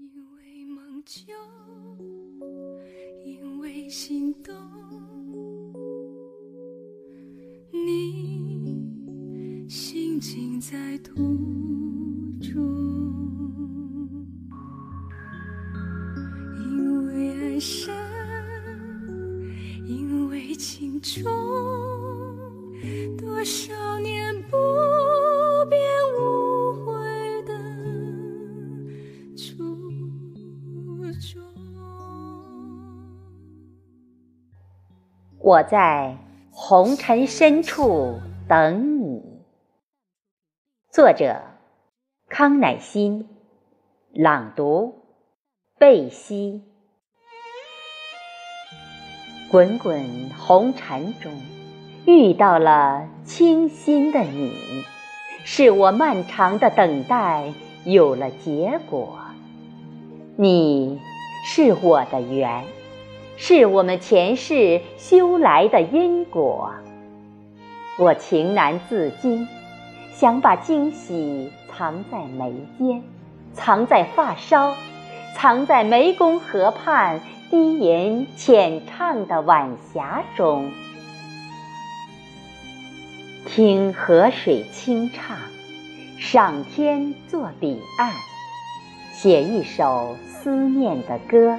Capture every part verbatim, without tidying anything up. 因为梦就因为心动，你心情在途中，因为爱深，因为情重，多少年不变无悔的初衷。我在红尘深处等你，作者康乃馨，朗读贝西。滚滚红尘中遇到了清新的你，是我漫长的等待有了结果。你是我的缘，是我们前世修来的因果。我情难自禁，想把惊喜藏在眉间，藏在发梢，藏在湄公河畔低吟浅唱的晚霞中。听河水清唱，赏天作彼岸，写一首思念的歌，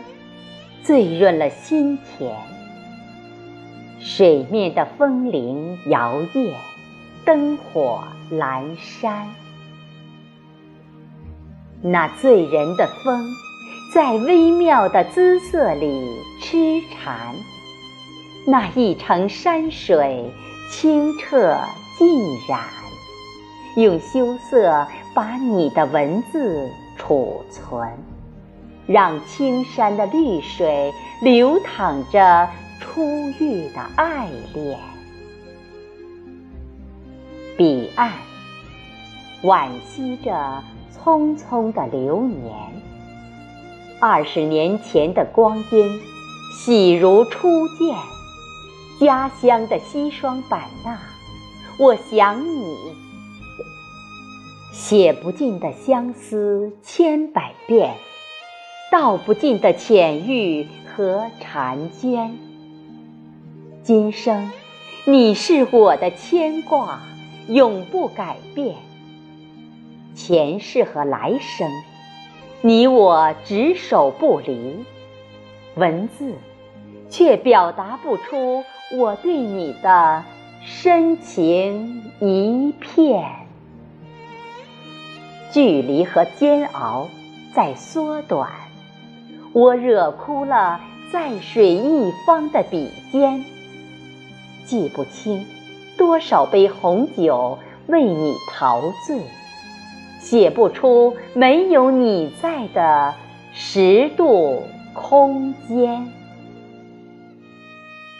醉润了心田。水面的风铃摇曳，灯火阑珊，那醉人的风在微妙的姿色里痴缠，那一程山水清澈浸染，用羞涩把你的文字储存，让青山的绿水流淌着初遇的爱恋。彼岸惋惜着匆匆的流年，二十年前的光阴喜如初见，家乡的西双版纳，我想你，写不尽的相思千百遍，道不尽的浅语和婵娟。今生你是我的牵挂，永不改变。前世和来生，你我执手不离，文字却表达不出我对你的深情一片。距离和煎熬在缩短，我惹哭了在水一方的笔尖，记不清多少杯红酒为你陶醉，写不出没有你在的十度空间。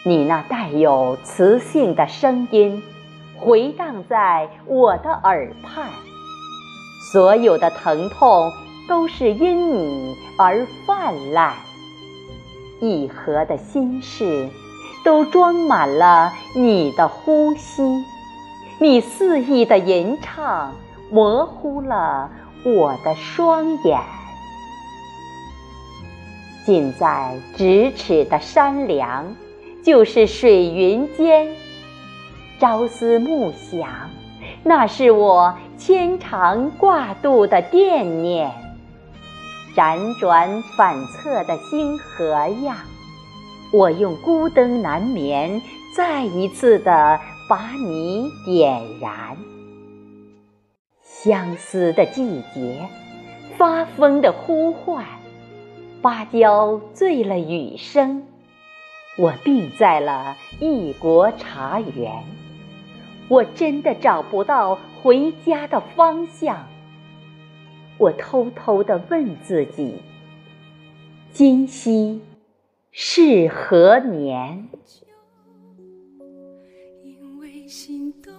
你那带有磁性的声音回荡在我的耳畔，所有的疼痛都是因你而泛滥，一盒的心事都装满了你的呼吸，你肆意的吟唱模糊了我的双眼。近在咫尺的山梁，就是水云间，朝思暮想，那是我牵肠挂肚的惦念。辗转反侧的星河呀，我用孤灯难眠，再一次的把你点燃。相思的季节，发疯的呼唤，芭蕉醉了雨声，我病在了异国茶园。我真的找不到回家的方向，我偷偷地问自己，今夕是何年？因为心动，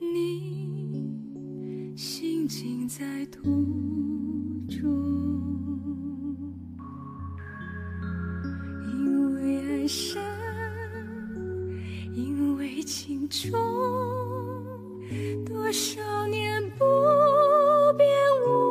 你心情在途中，因为爱深，因为情重，多少年不变无。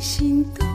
心动。